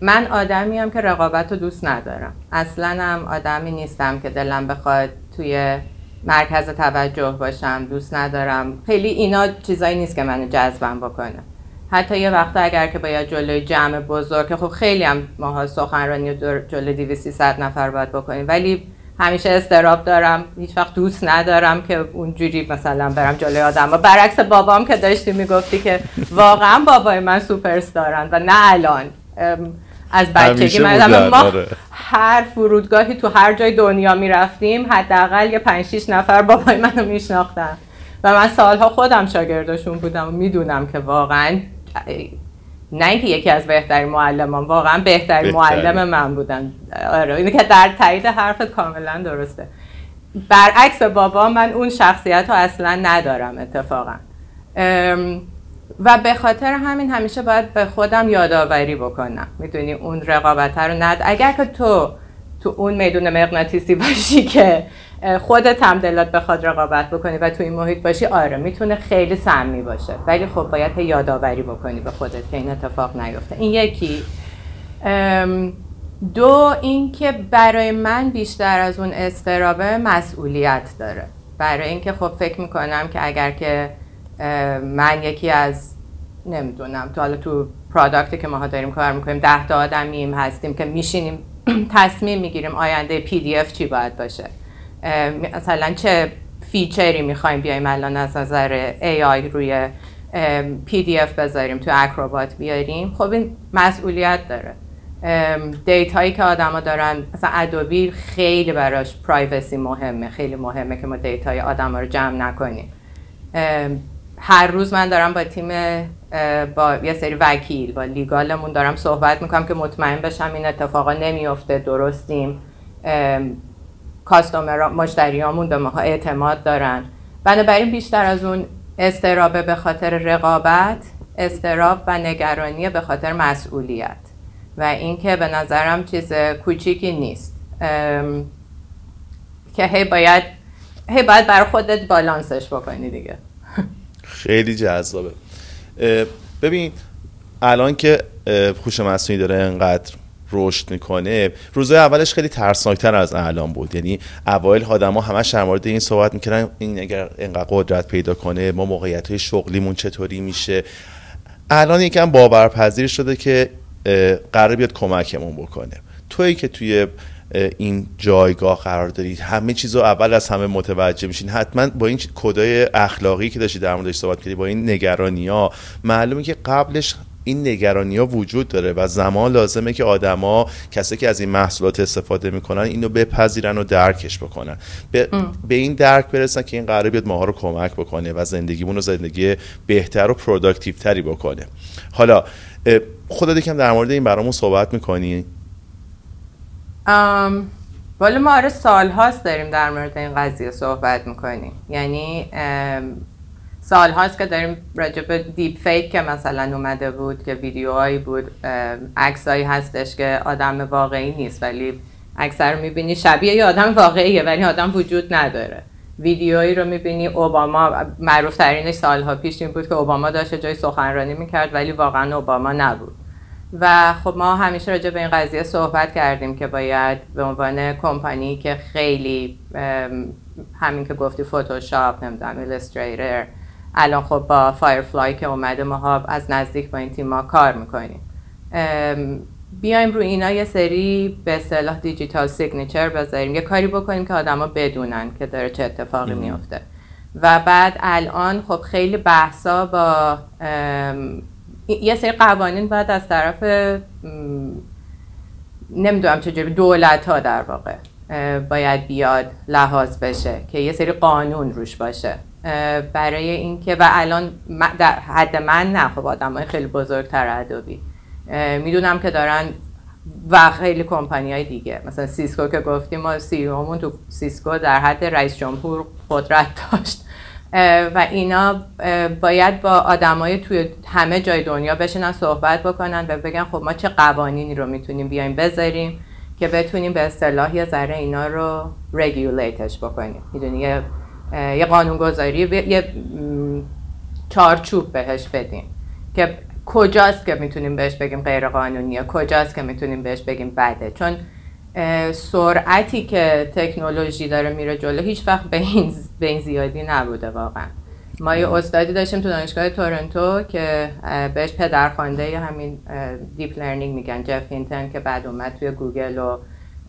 من آدمیم که رقابت رو دوست ندارم، اصلا هم آدمی نیستم که دلم بخواد توی مرکز توجه باشم، دوست ندارم. خیلی اینا چیزایی نیست که منو جذبم بکنه. حتی یه وقتا اگر که باید جلوی جمع بزرگ، خب خیلی هم ماها سخنرانی جلوی 200-300 نفر باید بکنیم، ولی همیشه اضطراب دارم، هیچ وقت دوست ندارم که اونجوری مثلا برم جلوی آدم‌ها. برعکس بابام که داشتی میگفتی که واقعا بابای من سوپرستارن و نه الان، از بچگی ما هر فرودگاهی تو هر جای دنیا میرفتیم حداقل یه 5-6 نفر بابای منو میشناختن و من سالها خودم شاگردشون بودم و میدونم که واقعا نه اینکه یکی از بهترین معلمان، واقعا بهترین معلم من بودن. آره اینه که در تایید حرفت کاملا درسته. برعکس بابا من اون شخصیت رو اصلا ندارم اتفاقا، و به خاطر همین همیشه باید به خودم یادآوری بکنم، میدونی اون رقابت رو اگر که تو اون میدون مغناطیسی باشی که خودت هم دلت بخواد رقابت بکنی و تو این محیط باشی، آره میتونه خیلی سمی باشه، ولی خب باید یادآوری بکنی به خودت که این اتفاق نیفته. این یکی. دو اینکه برای من بیشتر از اون استرابه مسئولیت داره، برای اینکه خب فکر میکنم که اگر که من یکی از نمیدونم تو حالا تو پرادکتی که ما داریم کار میکنیم 10 تا آدمیم هستیم که میشینیم تصمیم میگیریم آینده پی دی اف چی باید باشه، مثلا چه فیچری میخوایم بیایم الان از نظر ای آی روی پی دی اف بذاریم تو اکروبات بیاریم، خب این مسئولیت داره. دیتایی که آدما دارن، مثلا ادوبی خیلی براش پرایوسی مهمه، خیلی مهمه که ما دیتای آدما رو جمع نکنیم. هر روز من دارم با تیم با یه سری وکیل با لیگالمون دارم صحبت میکنم که مطمئن بشم این اتفاقا نمیفته، درستیم، کاستومرها مشتریامون به ما اعتماد دارن. بنابراین بیشتر از اون استرابه به خاطر رقابت، استراب و نگرانی به خاطر مسئولیت و اینکه به نظرم چیز کوچیکی نیست که هی باید برای خودت بالانسش بکنی دیگه. خیلی جذابه. ببین الان که هوش مصنوعی داره انقدر رشد میکنه، روزهای اولش خیلی ترسناکتر از الان بود، یعنی اوایل آدما همش در مورد این صحبت میکردن این اگر اینقدر قدرت پیدا کنه ما موقعیت های شغلیمون چطوری میشه. الان یکم باورپذیر شده که قرار بیاد کمکمون بکنه. تویی که توی این جایگاه قرار دارید، همه چیزو اول از همه متوجه میشین، حتما با این کدای اخلاقی که داشتید در موردش صحبت کردید، با این نگرانی‌ها معلومه که قبلش این نگرانی‌ها وجود داره و زمان لازمه که آدما، کسایی که از این محصولات استفاده میکنن، اینو بپذیرن و درکش بکنن، به این درک برسن که این قرار بیاد ماها رو کمک بکنه و زندگیمون رو زندگی بهتر و پروداکتیوتری بکنه. حالا خودت یکم در مورد این برامون صحبت می‌کنی؟ ولی ما آره سال‌هاست داریم در مورد این قضیه صحبت میکنیم، یعنی سال‌هاست که داریم راجع به دیپ فیک که مثلا اومده بود که ویدیوهایی بود، عکسایی هستش که آدم واقعی نیست ولی اکثر میبینی شبیه یه آدم واقعیه ولی آدم وجود نداره. ویدیویی رو میبینی اوباما، معروف ترینش سال‌ها پیش این بود که اوباما داشت جای سخنرانی میکرد ولی واقعا اوباما نبود. و خب ما همیشه راجع به این قضیه صحبت کردیم که باید به عنوان کمپانی که خیلی همین که گفتی فتوشاپ، نمیدونم ایلستریتر، الان خب با فایرفلای که اومده ما از نزدیک با این تیم ما کار میکنیم، بیایم روی اینا یه سری به اصطلاح دیجیتال سیگنیچر بذاریم، یه کاری بکنیم که آدما بدونن که داره چه اتفاقی میفته. و بعد الان خب خیلی بحثا با یه سری قوانین بعد از طرف نمیدونم چجوری دولت‌ها در واقع باید بیاد لحاظ بشه که یه سری قانون روش باشه برای اینکه، و الان در حد من نه، خب آدمای خیلی بزرگتر ادوبی میدونم که دارن و خیلی کمپانی‌های دیگه، مثلا سیسکو که گفتیم، ما سی‌ای‌اومون تو سیسکو در حد رئیس جمهور قدرت داشت و اینا باید با آدمای توی همه جای دنیا بشینن صحبت بکنن و بگن خب ما چه قوانینی رو میتونیم بیایم بذاریم که بتونیم به اصطلاح یه ذره اینا رو رگولیتش بکنیم، میدونی یه قانونگذاری، یه چارچوب بهش بدیم که کجاست که میتونیم بهش بگیم غیر قانونیه، کجاست که میتونیم بهش بگیم بده. چون سرعتی که تکنولوژی داره میره جلو هیچ وقت به این زیادی نبوده واقعا. ما یه استادی داشتیم تو دانشگاه تورنتو که بهش پدرخوانده همین دیپ لرنینگ میگن، جف هینتن، که بعد اومد توی گوگل و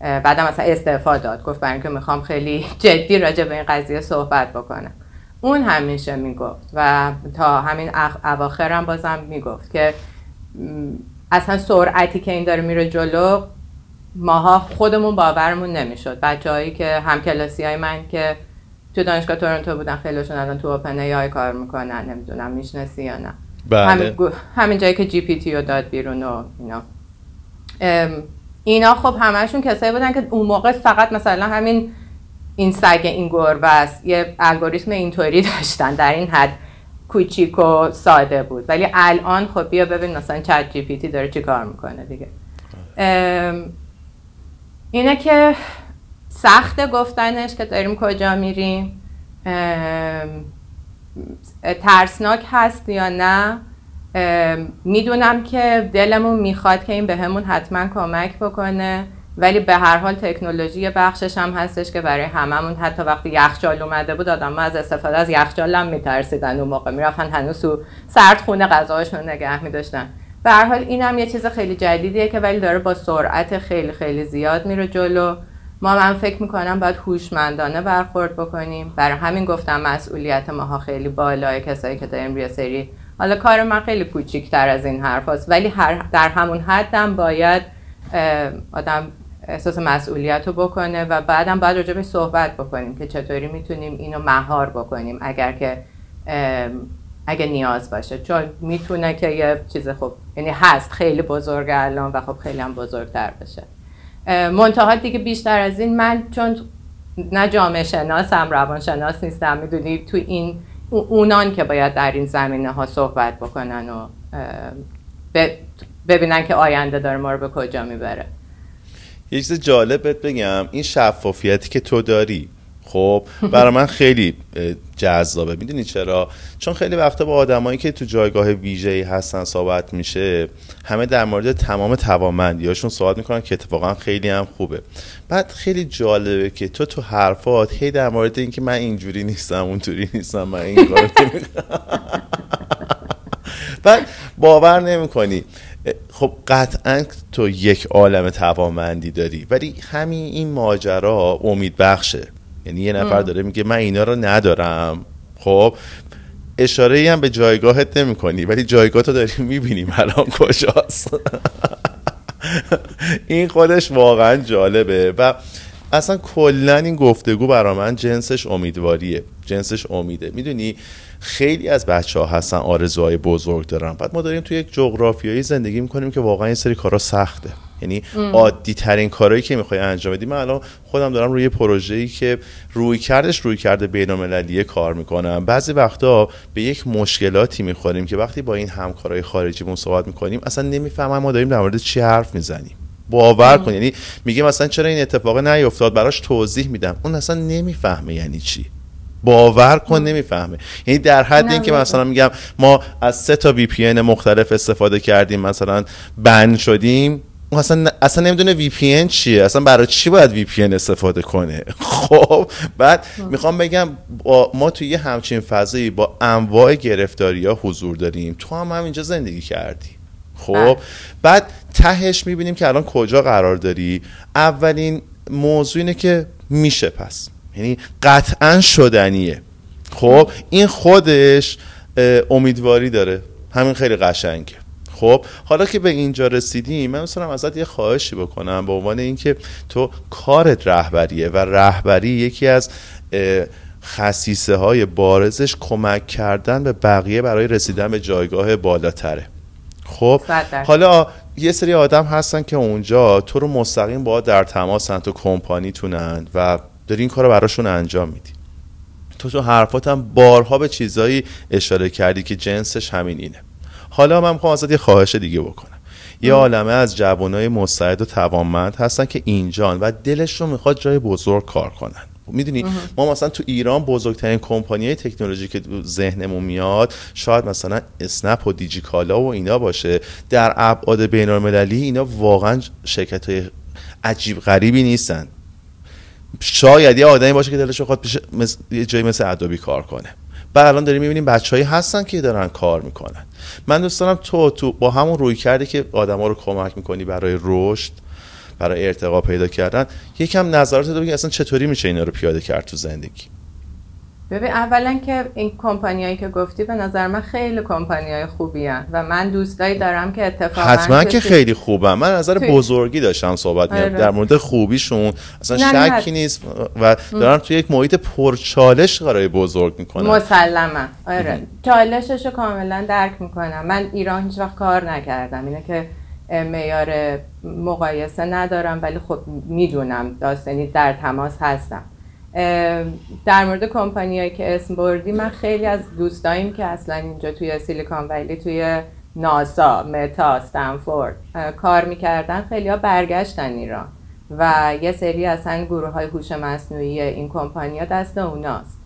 بعدم مثلا استعفا داد، گفت برای اینکه میخوام خیلی جدی راجع به این قضیه صحبت بکنم. اون همیشه میگفت و تا همین اواخر هم بازم میگفت که اصلا سرعتی که این داره میره جلو، ماها خودمون باورمون نمیشد. بچه‌هایی که همکلاسیای من که تو دانشگاه تورنتو بودن، خیلیشون الان تو اوپن ای آی کار میکنن، نمیدونم میشناسی یا نه. بله. همین جایی که جی پی تی رو داد بیرون و اینا خب همه‌شون کسایی بودن که اون موقع فقط مثلا همین این سگ این گربه است، یه الگوریتم اینطوری داشتن، در این حد کوچیک و ساده بود. ولی الان خب بیا ببین مثلا چت جی پی تی داره چیکار میکنه دیگه. اینه که سخته گفتنش که داریم کجا میریم، ترسناک هست یا نه، میدونم که دلمون میخواد که این به همون حتما کمک بکنه، ولی به هر حال تکنولوژی بخشش هم هستش که برای هممون، حتی وقتی یخچال اومده بود آدم ها از استفاده از یخچال هم میترسیدن، اون موقع میرفتن هنوز تو سردخونه غذاشون نگه میداشتن. به هر حال این هم یه چیز خیلی جدیدیه که ولی داره با سرعت خیلی خیلی زیاد میره جلو. من فکر میکنم باید هوشمندانه برخورد بکنیم، برای همین گفتم مسئولیت ماها خیلی بالایه، کسایی که داریم یه سری، حالا کار من خیلی کوچیک‌تر از این حرفاست ولی در همون حدم باید آدم احساس مسئولیت رو بکنه و بعدم باید راجع بهش صحبت بکنیم که چطوری میتونیم اینو مهار بکنیم اگر که اگه نیاز باشه، چون میتونه که یه چیز خب یعنی هست خیلی بزرگ الان و خب خیلی هم بزرگتر بشه. منتها دیگه بیشتر از این من چون نه جامعه شناسم روانشناس نیستم، میدونی تو این اونان که باید در این زمینه ها صحبت بکنن و ببینن که آینده داره ما رو به کجا میبره. یه چیز جالب بهت بگم، این شفافیتی که تو داری خب برای من خیلی جذابه. میدونی چرا؟ چون خیلی وقتا با آدمایی که تو جایگاه ویژه‌ای هستن صحبت میشه، همه در مورد تمام توانمندی‌هاشون صحبت میکنن که اتفاقا خیلی هم خوبه. بعد خیلی جالبه که تو حرفات هی در مورد اینکه من اینجوری نیستم اونطوری نیستم من این کارو نمی‌کنم، بعد باور نمیکنی خب قطعا تو یک عالم توانمندی داری، ولی همین این ماجرا امید بخشه. یعنی یه نفر داره میگه من اینا رو ندارم، خب اشاره‌ای هم به جایگاهت نمی‌کنی ولی جایگاهتو داریم می‌بینیم الان کجاست. این خودش واقعا جالبه و اصلا کلا این گفتگو برای من جنسش امیدواریه، جنسش امیده. میدونی خیلی از بچه‌ها هستن آرزوهای بزرگ دارن، بعد ما داریم توی یک جغرافیایی زندگی می‌کنیم که واقعا این سری کارا سخته. یعنی عادی ترین کارهایی که میخوای انجام بدی، من الان خودم دارم روی پروژه‌ای که روی کرده بین‌المللیه کار میکنم، بعضی وقتا به یک مشکلاتی میخوریم که وقتی با این همکارای خارجیمون صحبت میکنیم اصلا نمیفهمن ما داریم در مورد چی حرف میزنیم. باور کن، یعنی میگیم اصلا چرا این اتفاق نیفتاد، براش توضیح میدم اون اصلا نمیفهمه یعنی چی. باور کن نمیفهمه. یعنی در حد اینکه مثلا میگم ما از 3 تا VPN مختلف استفاده کردیم مثلا بند شدیم، اصلا نمیدونه VPN چیه، اصلا برای چی باید VPN استفاده کنه. خب بعد میخوام بگم ما توی یه همچین فضایی با انواع گرفتاری‌ها حضور داریم، تو هم اینجا زندگی کردی. خب بعد تهش میبینیم که الان کجا قرار داری. اولین موضوع اینه که میشه، پس یعنی قطعا شدنیه. خب این خودش امیدواری داره، همین خیلی قشنگه. خب حالا که به اینجا رسیدیم من می‌خوام ازت یه خواهشی بکنم به عنوان اینکه تو کارت رهبریه و رهبری یکی از خصیصه های بارزش کمک کردن به بقیه برای رسیدن به جایگاه بالاتره. خب حالا یه سری آدم هستن که اونجا تو رو مستقیم با در تماسن، تو کمپانیتونند و داری این کار رو براشون انجام میدی. تو حرفاتم بارها به چیزایی اشاره کردی که جنسش همین اینه. حالا من میخوام ازت یه خواهش دیگه بکنم. یه عالمه از جوانای مستعد و توانمند هستن که اینجان و دلشون میخواد جای بزرگ کار کنن. میدونی ما مثلا تو ایران بزرگترین کمپانیای تکنولوژی که ذهنمون میاد شاید مثلا اسنپ و دیجیکالا و اینا باشه. در ابعاد بین‌المللی اینا واقعا شرکت‌های عجیب غریبی نیستن. شاید یه آدمی باشه که دلش بخواد یه جایی مثل ادوبی کار کنه. بعد الان داریم میبینیم بچه‌هایی هستن که دارن کار میکنن. من دوست دارم تو با همون روی کرده که آدما رو کمک میکنی برای رشد، برای ارتقا پیدا کردن، یکم نظراتت بگی اصلا چطوری میشه اینا رو پیاده کرد تو زندگی. ببین اولا که این کمپانیایی که گفتی به نظر من خیلی کمپانیای خوبیه و من دوستایی دارم که اتفاقا حتما که خیلی خوبه. من نظر بزرگی داشتم صحبت می‌کردم در مورد خوبیشون، اصلا شکی نیست و دارم توی یک محیط پرچالش کارهای بزرگ می‌کنم. مسلماً آره، چالششو کاملا درک می‌کنم. من ایران هیچ وقت کار نکردم، اینه که معیار مقایسه ندارم، ولی خب میدونم داستانی در تماس هستم. در مورد کمپانیایی که اسم بردی، من خیلی از دوستایم که اصلا اینجا توی سیلیکون ولی توی ناسا، متا، استنفورد کار میکردن، خیلی ها برگشتن ایران و یه سری اصلا گروه های هوش مصنوعی این کمپانیا دست اوناست.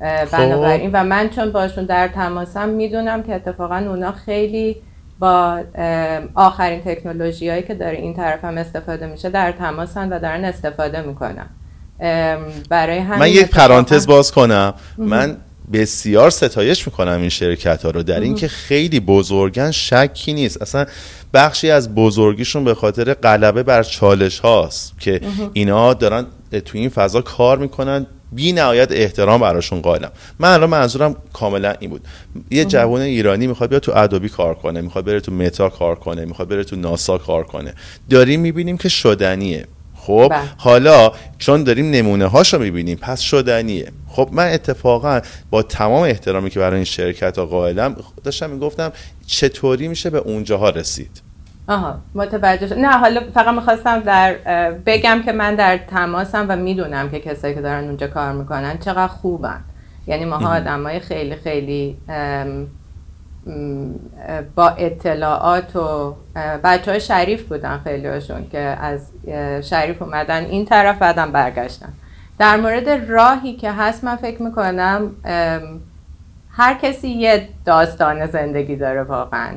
بنابراین و من چون باشون در تماسم میدونم که اتفاقا اونا خیلی با آخرین تکنولوژی هایی که داره این طرف هم استفاده میشه در تماسن و دارن استفاده میکنن. برای همین من یک پرانتز باز کنم، من بسیار ستایش میکنم این شرکت ها رو در این که خیلی بزرگن، شکی نیست، اصلا بخشی از بزرگیشون به خاطر غلبه بر چالش هاست که اینا دارن توی این فضا کار میکنن، بی نهایت احترام براشون قائلم. من الان منظورم کاملا این بود، یه جوان ایرانی میخواد بیا تو ادوبی کار کنه، میخواد بره تو متا کار کنه، میخواد بره تو ناسا کار کنه، داریم میبینیم که شدنیه. خب با. حالا چون داریم نمونه هاشو میبینیم پس شدنیه. خب من اتفاقا با تمام احترامی که برای این شرکت ها قائلم داشتم میگفتم چطوری میشه به اونجاها رسید. آها متوجه شدم. نه حالا فقط میخواستم بگم که من در تماسم و میدونم که کسایی که دارن اونجا کار میکنن چقدر خوبن، یعنی ماها آدمای خیلی خیلی با اطلاعات و بچه های شریف بودن خیلی هاشون که از شریف اومدن این طرف بعدم برگشتن. در مورد راهی که هست من فکر میکنم هر کسی یه داستان زندگی داره، واقعا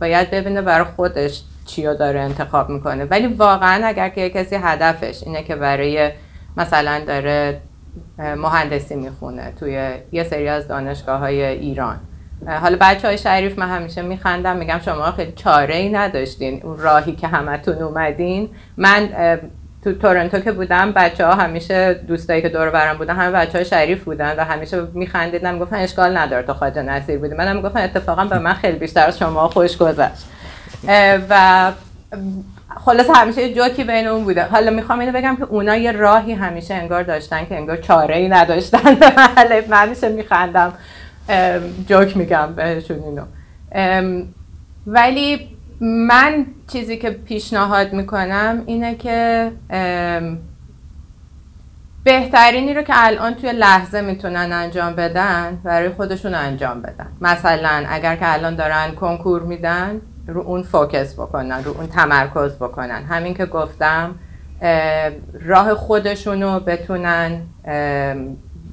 باید ببینه برای خودش چیو داره انتخاب میکنه، ولی واقعا اگر که کسی هدفش اینه که برای مثلا داره مهندسی میخونه توی یه سری از دانشگاه های ایران، حالا بچه های شریف من همیشه میخندم میگم شما خیلی چاره ای نداشتین اون راهی که همتون اومدین. من تو تورنتو که بودم بچه ها همیشه دوستایی که دور برم بودن همه بچه های شریف بودن و همیشه میخندیدن میگفتن اشکال نداره تو خواجه نصیر بودی، منم میگفتن اتفاقا به من خیلی بیشتر از شما خوش گذشت و خلاص همیشه جوکی بین اون بوده. حالا میخوام اینو بگم که اونا یه راهی همیشه انگار داشتن که انگار چاره ای نداشتن. من همیشه میخندم جوک میگم بهشون اینو، ولی من چیزی که پیشنهاد میکنم اینه که بهترینی رو که الان توی لحظه میتونن انجام بدن برای خودشون انجام بدن. مثلا اگر که الان دارن کنکور میدن رو اون فوکس بکنن، رو اون تمرکز بکنن، همین که گفتم راه خودشون رو بتونن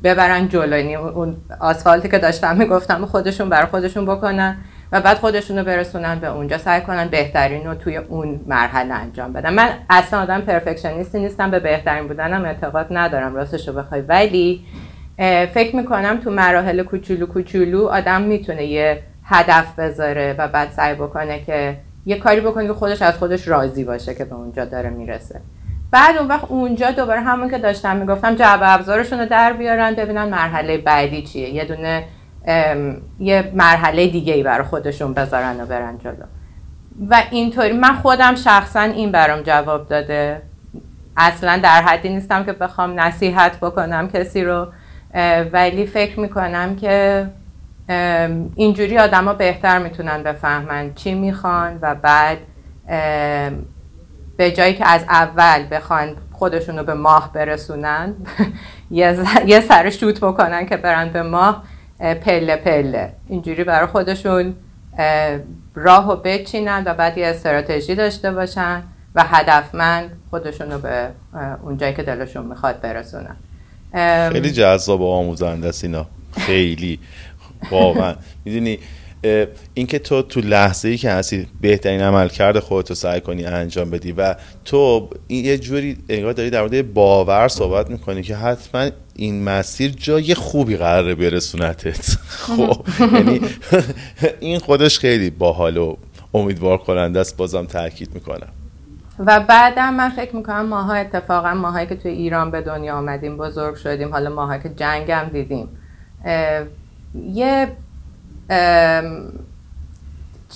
ببرن جلوی اون آسفالتی که داشتم میگفتم خودشون برای خودشون بکنن و بعد خودشون رو برسونن به اونجا، سعی کنن بهترین رو توی اون مرحله انجام بدن. من اصلا آدم پرفکشنیستی نیستم، به بهترین بودنم اعتقاد ندارم راستش رو بخوای، ولی فکر میکنم تو مراحل کوچولو کوچولو آدم میتونه یه هدف بذاره و بعد سعی بکنه که یه کاری بکنه که خودش از خودش راضی باشه که به اونجا داره میرسه. بعد اون وقت اونجا دوباره همون که داشتم میگفتم جعب ابزارشون رو در بیارن ببینن مرحله بعدی چیه، یه دونه یه مرحله دیگه ای برای خودشون بذارن و برن جلو. و اینطوری من خودم شخصا این برام جواب داده، اصلا در حدی نیستم که بخوام نصیحت بکنم کسی رو، ولی فکر میکنم که اینجوری آدم ها بهتر میتونن بفهمن چی میخوان و بعد به جایی که از اول بخوان خودشون رو به ماه برسونن یه سر شوت بکنن که برن به ماه، پله پله اینجوری برای خودشون راهو بچینن و بعد یه استراتژی داشته باشن و هدفمند خودشون رو به اونجایی که دلشون میخواد برسونن. خیلی جذاب و آموزنده است اینا، خیلی واقعا. میدونی اینکه تو لحظه‌ای که هستی بهترین عملکرد خودت رو سعی کنی انجام بدی و تو یه جوری انگار داری در مورد باور صحبت میکنی که حتما این مسیر جای خوبی قراره برسونتت. خب یعنی این خودش خیلی باحال و امیدوار کننده است، بازم تاکید میکنم. و بعدم من فکر میکنم ماها اتفاقا ماهایی که تو ایران به دنیا آمدیم بزرگ شدیم، حالا ماهایی که جنگ هم دیدیم، یه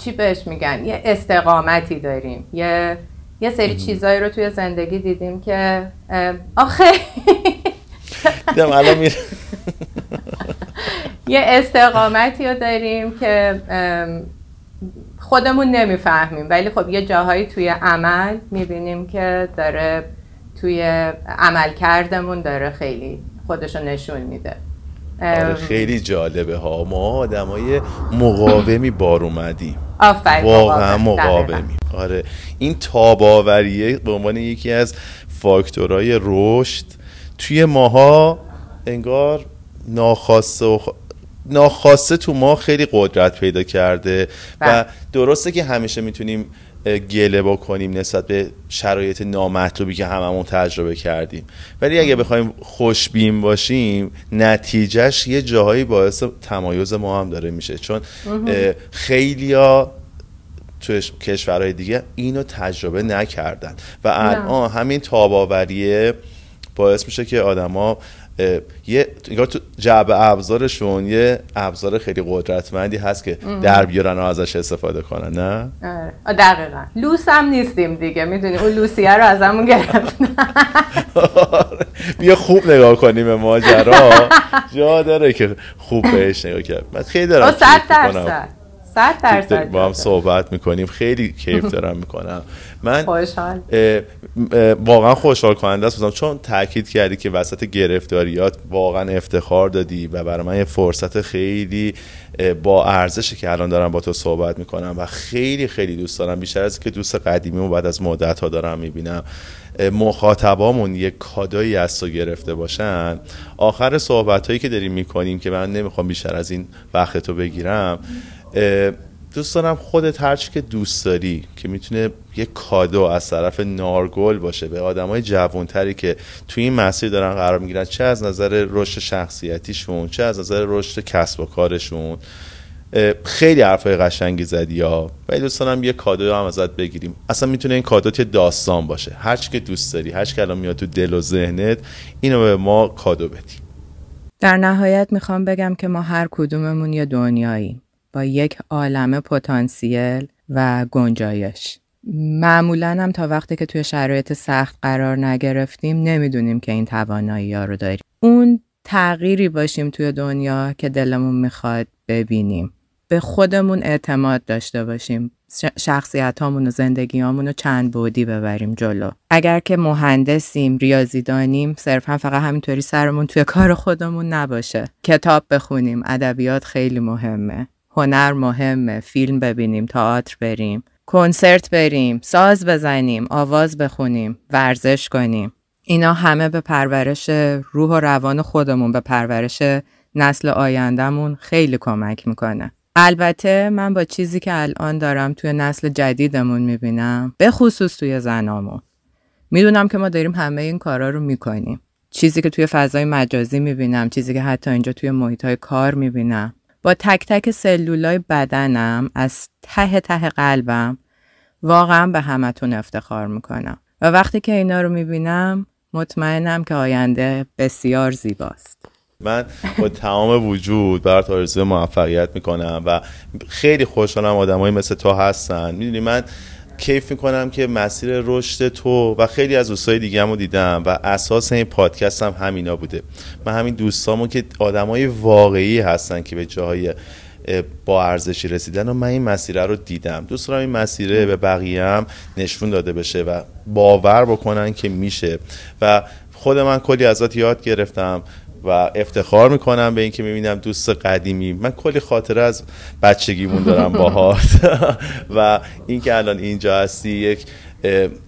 چی بهش میگن، یه استقامتی داریم، یه سری چیزایی رو توی زندگی دیدیم که آخه دیدم الان میره یه استقامتی رو داریم که خودمون نمیفهمیم، ولی خب یه جاهایی توی عمل میبینیم که داره توی عملکردمون داره خیلی خودشو نشون میده. آره خیلی جالبه ها، ما آدمای مقاومی بار اومدیم، واقعا مقاومی. آره این تاباوریه به عنوان یکی از فاکتورهای رشد توی ماها انگار ناخواسته تو ما خیلی قدرت پیدا کرده و درسته که همیشه میتونیم گله بکنیم نسبت به شرایط نامطلوبی که هممون تجربه کردیم، ولی اگه بخوایم خوشبین باشیم نتیجهش یه جاهایی باعث تمایز ما هم داره میشه، چون خیلیا تو کشورهای دیگه اینو تجربه نکردن و الان همین تاباوریه باعث میشه که آدما یه تو جعبه ابزارشون یه ابزار خیلی قدرتمندی هست که در بیارن و ازش استفاده کنن. نه دقیقاً لوس هم نیستیم دیگه، میدونی اون لوسیه رو ازمون گرفتن. بیا خوب نگاه کنیم به ماجرا، جا داره که خوب بهش نگاه کنیم. من خیلی دارم صد درصد با هم صحبت میکنیم، خیلی کیف دارم میکنم. من واقعا خوشحال کننده است، چون تاکید کردی که وسط گرفتاریات واقعا افتخار دادی و برای من یه فرصت خیلی با ارزشه که الان دارم با تو صحبت میکنم و خیلی خیلی دوست دارم، بیشتر از که دوست قدیمیمو بعد از مدت ها دارم میبینم. مخاطبامون یک کادایی از تو گرفته باشن. آخر صحبت هایی که داریم میکنیم که من نمیخوام بیشتر از این وقت تو بگیرم، دوست دارم خودت هرچی که دوست داری که میتونه یه کادو از طرف نارگل باشه به آدمای جوانتری که توی این مسیر دارن قرار میگیرن، چه از نظر رشد شخصیتیشون چه از نظر رشد کسب و کارشون. خیلی حرفای قشنگی زدی ها، ولی دوست دارم یه کادو هم ازت بگیریم. اصلا میتونه این کادو یه داستان باشه، هرچی که دوست داری، هرچی الان میاد تو دل و ذهنت اینو به ما کادو بدی. در نهایت میخوام بگم که ما هر کدوممون یه دنیایی با یک عالمه پتانسیل و گنجایش. معمولاً هم تا وقتی که توی شرایط سخت قرار نگرفتیم نمیدونیم که این توانایی‌ها رو داریم. اون تغییری باشیم توی دنیا که دلمون میخواد ببینیم. به خودمون اعتماد داشته باشیم. شخصیتامون و زندگیامون رو چند بعدی ببریم جلو. اگر که مهندسیم، ریاضیدانیم، صرفاً فقط همینطوری سرمون توی کار خودمون نباشه. کتاب بخونیم، ادبیات خیلی مهمه. هنر مهمه، فیلم ببینیم، تئاتر بریم، کنسرت بریم، ساز بزنیم، آواز بخونیم، ورزش کنیم. اینا همه به پرورش روح و روان خودمون، به پرورش نسل آیندمون خیلی کمک میکنه. البته من با چیزی که الان دارم توی نسل جدیدمون میبینم، به خصوص توی زنامون، میدونم که ما داریم همه این کارا رو میکنیم. چیزی که توی فضای مجازی میبینم، چیزی که حتی اینجا توی محیط‌های کار میبینم، با تک تک سلولای بدنم از ته ته قلبم واقعا به همتون افتخار میکنم و وقتی که اینا رو میبینم مطمئنم که آینده بسیار زیباست. من با تمام وجود برات آرزوی موفقیت میکنم و خیلی خوشحالم آدمایی مثل تو هستن. میدونی من کیف میکنم که مسیر رشد تو و خیلی از دوستای دیگه‌مو دیدم و اساس این پادکست هم همینا بوده. من همین دوستامو که آدمای واقعی هستن که به جاهای با ارزشی رسیدن و من این مسیر رو دیدم. دوست دارم این مسیر به بقیه هم نشون داده بشه و باور بکنن که میشه و خود من کلی ازت یاد گرفتم و افتخار میکنم به این که میبینم دوست قدیمی من، کلی خاطره از بچگیمون دارم باهات و این که الان اینجا هستی، یک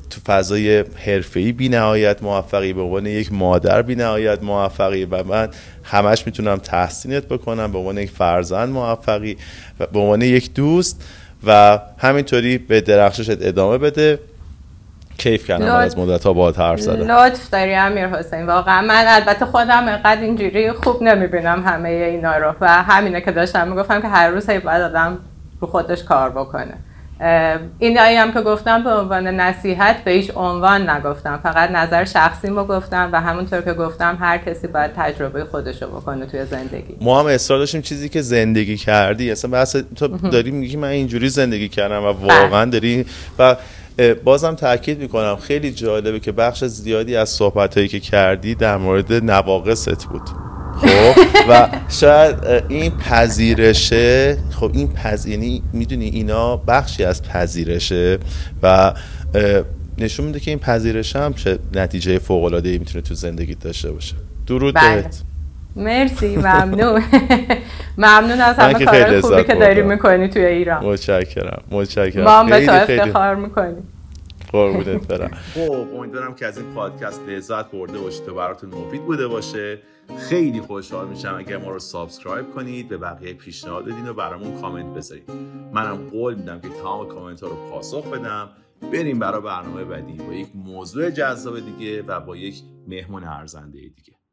تو فضای حرفه‌ای بی نهایت موفقی، به عنوان یک مادر بی نهایت موفقی و من همش میتونم تحسینت بکنم، به عنوان یک فرزند موفقی و به عنوان یک دوست و همینطوری به درخششت ادامه بده. کیف کردم از مدت‌ها باهات حرف زدم. لطف داری امیرحسین، واقعا من البته خودم اینقدر اینجوری خوب نمیبینم همه اینا رو و همینه که داشتم میگفتم که هر روز باید آدم رو خودش کار بکنه. اینایی هم که گفتم به عنوان نصیحت به هیچ عنوان نگفتم، فقط نظر شخصیمو گفتم و همونطور که گفتم هر کسی باید تجربه خودشو بکنه توی زندگی. ما هم اصرار داشتیم چیزی که زندگی کردی، اصلا بحث تو داری میگی من اینجوری زندگی کردم و واقعا داری و بازم تأکید میکنم خیلی جالبه که بخش زیادی از صحبتایی که کردی در مورد نواقصت بود. خب و شاید این پذیرشه، خب این یعنی میدونی اینا بخشی از پذیرشه و نشون میده که این پذیرش هم چه نتیجه فوق العاده ای میتونه تو زندگیت داشته باشه. درود بهت. مرسی، ممنون. ممنون از همه کارهای خوبی که داری میکنی توی ایران. متشکرم. ما هم به تو افتخار میکنیم. قربونت برم. خب امیدوارم که از این پادکست لذت برده باشید و براتون مفید بوده باشه. خیلی خوشحال میشم اگر ما رو سابسکرایب کنید، به بقیه پیشنهاد بدین و برامون کامنت بذارید. منم قول میدم که تمام کامنت ها رو پاسخ بدم. بریم برای برنامه بعدی با یک موضوع جذاب دیگه و با یک مهمون ارزنده دیگه.